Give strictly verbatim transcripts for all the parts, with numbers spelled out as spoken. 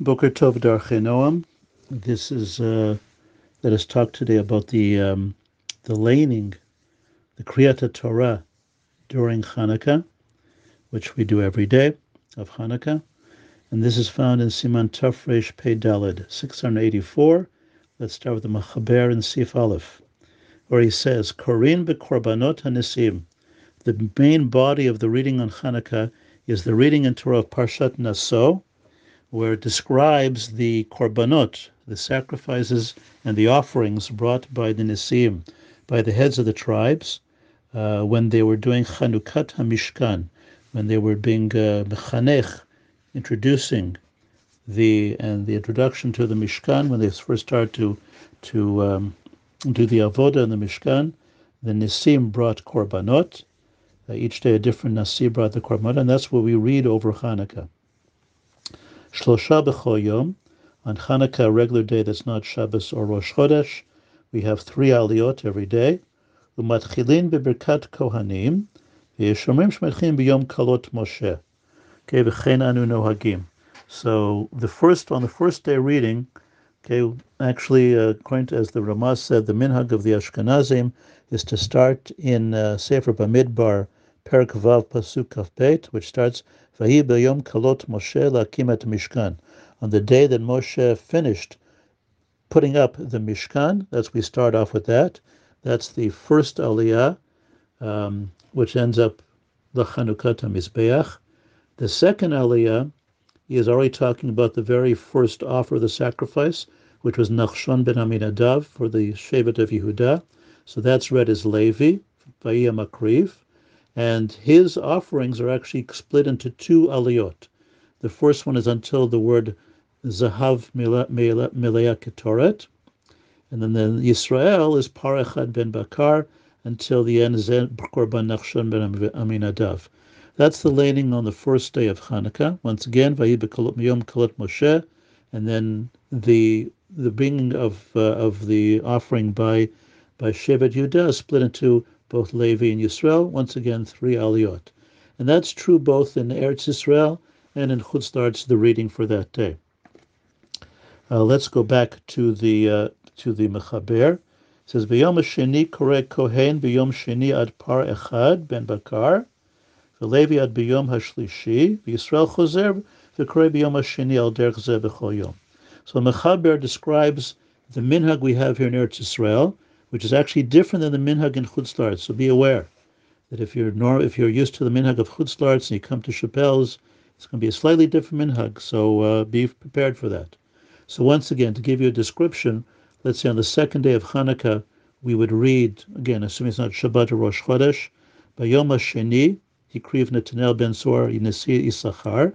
Boker Tov Darchei Noam. This is, uh, let us talk today about the um, the laning, the Kriyat Torah during Hanukkah, which we do every day of Hanukkah. And this is found in Siman Tafresh Pei Dalad, six hundred eighty-four. Let's start with the Machaber in Sif Aleph, where he says, Korin bekorbanot hanisim. The main body of the reading on Hanukkah is the reading in Torah of Parshat Naso, where it describes the korbanot, the sacrifices and the offerings brought by the Nisim, by the heads of the tribes, uh, when they were doing Chanukat HaMishkan, when they were being uh, Mechanech, introducing the and the introduction to the Mishkan, when they first started to to um, do the Avoda in the Mishkan. The Nisim brought korbanot. Uh, each day a different Nasi brought the korbanot, and that's what we read over Hanukkah. Shlosha b'chol yom, on Hanukkah, a regular day that's not Shabbos or Rosh Chodesh, we have three Aliyot every day. U'matchilin b'berkat kohanim, v'yeshomrim sh'matchilin b'yom kalot Moshe. Okay, v'chein anu nohagim. So the first, on the first day reading, okay, actually, uh, according to, as the Ramaz said, the minhag of the Ashkenazim is to start in uh, Sefer Bamidbar, Parakavah Pasuk Kaf Beit, which starts Vahi biyom kalot Moshe lakim et Mishkan. On the day that Moshe finished putting up the Mishkan, that's we start off with that. That's the first Aliyah, um, which ends up the Chanukat HaMizbeach. The second Aliyah is already talking about the very first offer of the sacrifice, which was Nachshon ben Amin Adav for the Shevet of Yehuda. So that's read as Levi, Vahi Makriv. And his offerings are actually split into two aliyot. The first one is until the word Zahav Meleya Ketoret. And then the Yisrael is Parachat Ben Bakar until the end is Korban Nachshon Ben Amin Adav. That's the laning on the first day of Hanukkah. Once again, Vahi b'yom kalot Moshe. And then the the bringing of uh, of the offering by by Shevet Yehuda is split into both Levi and Yisrael, once again, three aliyot. And that's true both in Eretz Yisrael and in Chutzlarz, the reading for that day. Uh, let's go back to the uh, to the Mechaber. It says, Bayom Hashmini kore Kohen biyom sheni ad par echad ben bakar, v'levi ad biyom hashlishi, v'Yisrael chozer, v'kore biyom hashini al derech ze b'chol yom. So Mechaber describes the minhag we have here in Eretz Yisrael, which is actually different than the minhag in Chutzlarz. So be aware that if you're norm, if you're used to the minhag of Chutzlarz and you come to Chappelle's, it's going to be a slightly different minhag. So uh, be prepared for that. So once again, to give you a description, let's say on the second day of Hanukkah, we would read, again, assuming it's not Shabbat or Rosh Chodesh, Bayom Hashini, Hikriv Netanel Ben Sor Yinesi Issachar.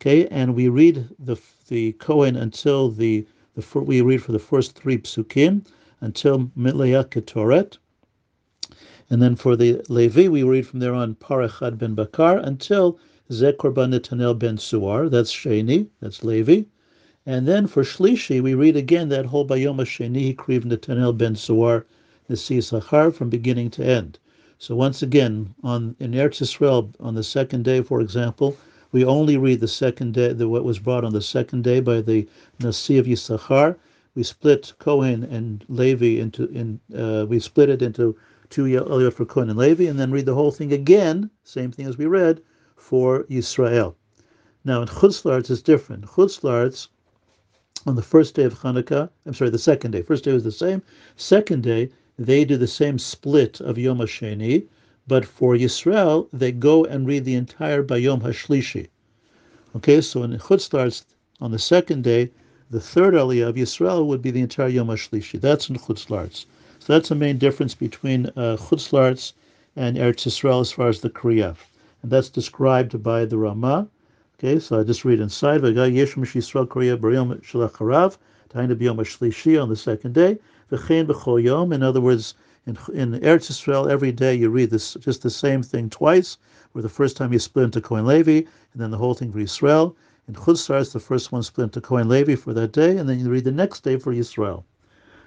Okay, and we read the the Kohen until the the we read for the first three psukim, until Mitlaya Ketoret. And then for the Levi, we read from there on Parachat Ben Bakar until Zeh Korban Netanel Ben Suar. That's Sheni, that's Levi. And then for Shlishi, we read again that whole Bayom Sheni Hikriv Netanel Ben Suar Nesi Sachar from beginning to end. So once again, on in Eretz Yisrael, on the second day, for example, we only read the second day, the, what was brought on the second day by the Nasi of Yisachar. We split Kohen and Levi into, in, uh, we split it into two aliyot for Kohen and Levi, and then read the whole thing again, same thing as we read, for Yisrael. Now in Chutzlarz it's different. Chutzlarz, on the first day of Hanukkah, I'm sorry, the second day. First day was the same. Second day, they do the same split of Yom HaShini, but for Yisrael, they go and read the entire Bayom HaShlishi. Okay, so in Chutzlarz, on the second day, the third aliyah of Yisrael would be the entire Yom HaShlishi. That's in Chutzlarz. So that's the main difference between uh, Chutzlarz and Eretz Yisrael as far as the Kriya. And that's described by the Ramah. Okay, so I just read inside. Yeshem Yisrael Kriya B'yom Shelacharav, Taina B'yom HaShlishi, on the second day. V'chein B'chol Yom. In other words, in, in Eretz Yisrael, every day you read this just the same thing twice, where the first time you split into Kohen Levi, and then the whole thing for Yisrael. In Chutzlarz, the first one split into Kohen Levi for that day, and then you read the next day for Yisrael.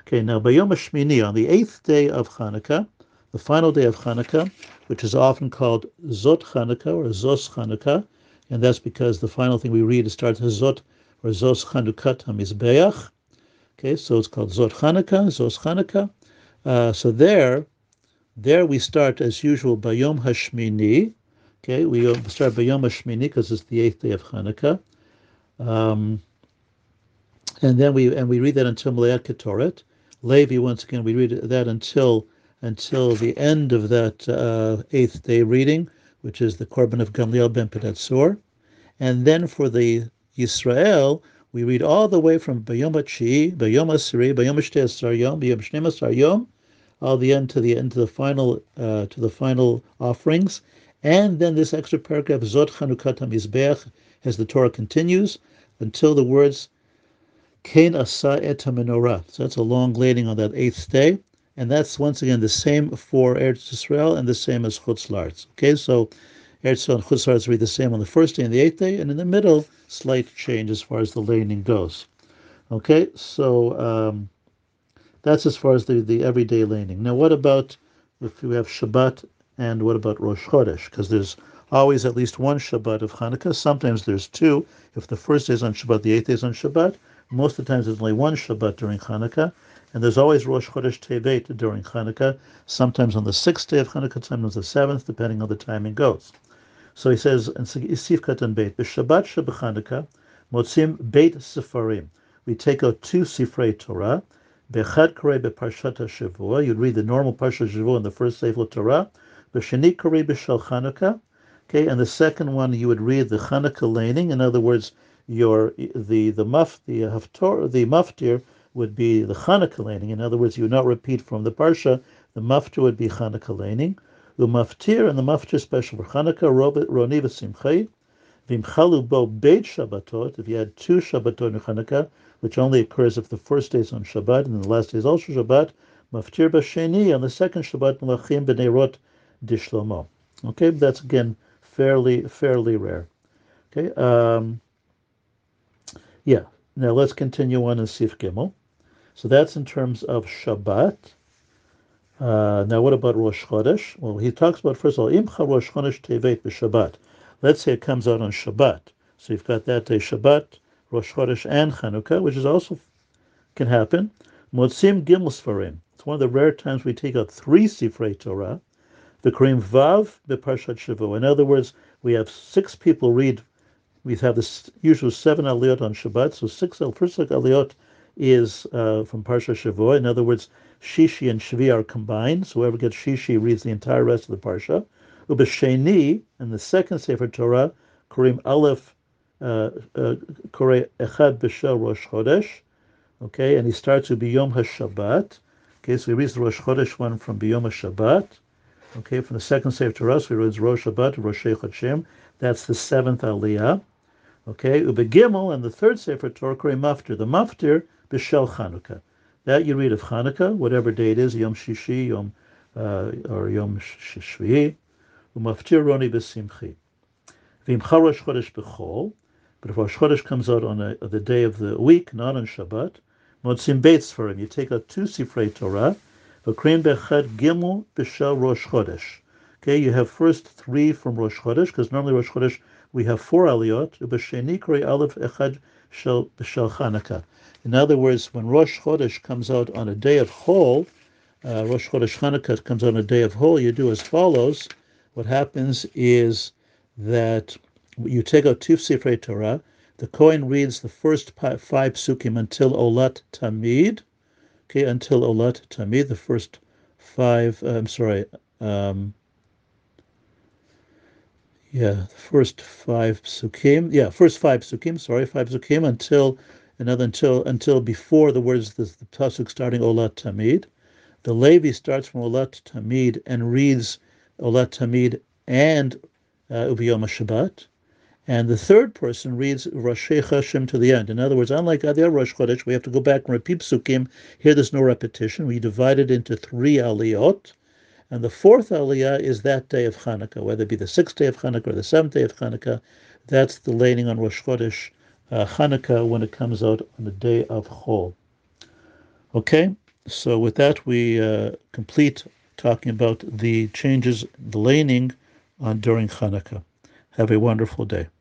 Okay, now Bayom Hashmini, on the eighth day of Hanukkah, the final day of Hanukkah, which is often called Zot Hanukkah or Zos Hanukkah, and that's because the final thing we read starts Zot or Zos Chanukat HaMizbeach. Okay, so it's called Zot Chanukah, Zos Chanukah. Uh, so there, there we start as usual Bayom Hashmini. Okay, we start Bayom Hashmini because it's the eighth day of Chanukah, um, and then we and we read that until Meleah Ketoret. Levi, once again, we read that until until the end of that uh, eighth day reading, which is the Korban of Gamliel ben Pedatzur, and then for the Yisrael, we read all the way from Bayom HaTshi'i, Bayom HaAsiri, Bayom HaShtei Asar Yom, Bayom Shnei Asar Yom, all the end to the end to the final uh, to the final offerings, and then this extra paragraph Zot Chanukat HaMizbeach, as the Torah continues until the words Kein Asa Et HaMenorah. So that's a long reading on that eighth day, and that's once again the same for Eretz Yisrael and the same as Chutzlarz. Okay, so Eretz Yisrael and Chutzlarz read the same on the first day and the eighth day, and in the middle, slight change as far as the laning goes. Okay, so um, that's as far as the, the everyday laning. Now, what about if we have Shabbat and what about Rosh Chodesh? Because there's always at least one Shabbat of Hanukkah. Sometimes there's two. If the first day is on Shabbat, the eighth day is on Shabbat. Most of the times there's only one Shabbat during Hanukkah. And there's always Rosh Chodesh Tevet during Hanukkah, sometimes on the sixth day of Hanukkah, sometimes the seventh, depending on the timing goes. So he says, in Sif Katan Beit, B'Shabbat Sheb'Chanukkah, Motzim Beit Sefarim. We take out two Sifrei Torah, B'Echad Korei B'Parshat HaShavua. You'd read the normal Parshat HaShavua in the first Sefer Torah. B'Sheni Korei B'Shal Chanukah. Okay, and the second one you would read the Chanukah laning. In other words, your the the maf the haftor the maftir would be the Chanukah laning. In other words, you would not repeat from the Parsha. The maftir would be Chanukah laning. The maftir and the maftir special for Chanukah, Roni v'Simchei, V'imchalu bo beit Shabbatot, if you had two Shabbatot in Chanukah, which only occurs if the first day is on Shabbat, and the last day is also Shabbat, maftir b'sheni, on the second Shabbat, melachim b'neirot dishlomo. Okay, that's again fairly, fairly rare. Okay, um, yeah. Now let's continue on in Sif Gimel. So that's in terms of Shabbat. Uh, now what about Rosh Chodesh? Well, he talks about, first of all, Imcha Rosh Chodesh Tevet b'Shabbat. Let's say it comes out on Shabbat. So you've got that day, Shabbat, Rosh Chodesh, and Chanukah, which is also can happen. Motzim Gimel Sfarim. It's one of the rare times we take out three Sifrei Torah. V'Korim Vav b'Parshat Shavua. In other words, we have six people read. We have this usual seven Aliyot on Shabbat, so six first Aliyot is uh, from Parshat Shavua. In other words, Shishi and Shvi are combined, so whoever gets Shishi reads the entire rest of the Parsha. Ubesheni, and the second Sefer Torah, Korim Aleph, Korei Echad B'Shel Rosh Chodesh. Okay, and he starts with Biyom HaShabbat. Okay, so he reads the Rosh Chodesh one from Biyom HaShabbat. Okay, from the second Sefer Torah, so he reads Rosh Shabbat, Rosh Chodesh. That's the seventh Aliyah. Okay, Ubegimel, and the third Sefer Torah, Korei Maftir. The Maftir B'Shel Chanukah. That you read of Chanukah, whatever day it is, Yom Shishi, Yom, uh, or Yom Shishvi, Umaftir Roni B'Simchi. V'imcha Rosh Chodesh B'Chol, but if Rosh Chodesh comes out on a, the day of the week, not on Shabbat, Motzim Beit Sfarim, you take out two Sifrei Torah, V'Krim B'Chad Gimel B'Shel Rosh Chodesh. Okay, you have first three from Rosh Chodesh, because normally Rosh Chodesh we have four Aliyot, Ub'Sheni Korei Aleph Echad Shel B'Shel Chanukah. In other words, when Rosh Chodesh comes out on a day of Chol, uh, Rosh Chodesh Chanukah comes out on a day of Chol, you do as follows. What happens is that you take out two Sifrei Torah, the Kohen reads the first five Psukim until Olat Tamid, okay, until Olat Tamid, the first five, uh, I'm sorry, um, yeah, the first five Psukim, yeah, first five Psukim, sorry, five Psukim until Another until until before the words the, the pasuk starting Olat Tamid. The Levi starts from Olat Tamid and reads Olat Tamid and uh, Ubiyom HaShabbat, and the third person reads Roshei Chashim to the end. In other words, unlike other Rosh Chodesh, we have to go back and repeat psukim. Here, there's no repetition. We divide it into three aliyot, and the fourth aliyah is that day of Hanukkah, whether it be the sixth day of Hanukkah or the seventh day of Hanukkah. That's the laning on Rosh Chodesh. Uh, Hanukkah when it comes out on the day of Chol. Okay, so with that we uh, complete talking about the changes, the laning on during Hanukkah. Have a wonderful day.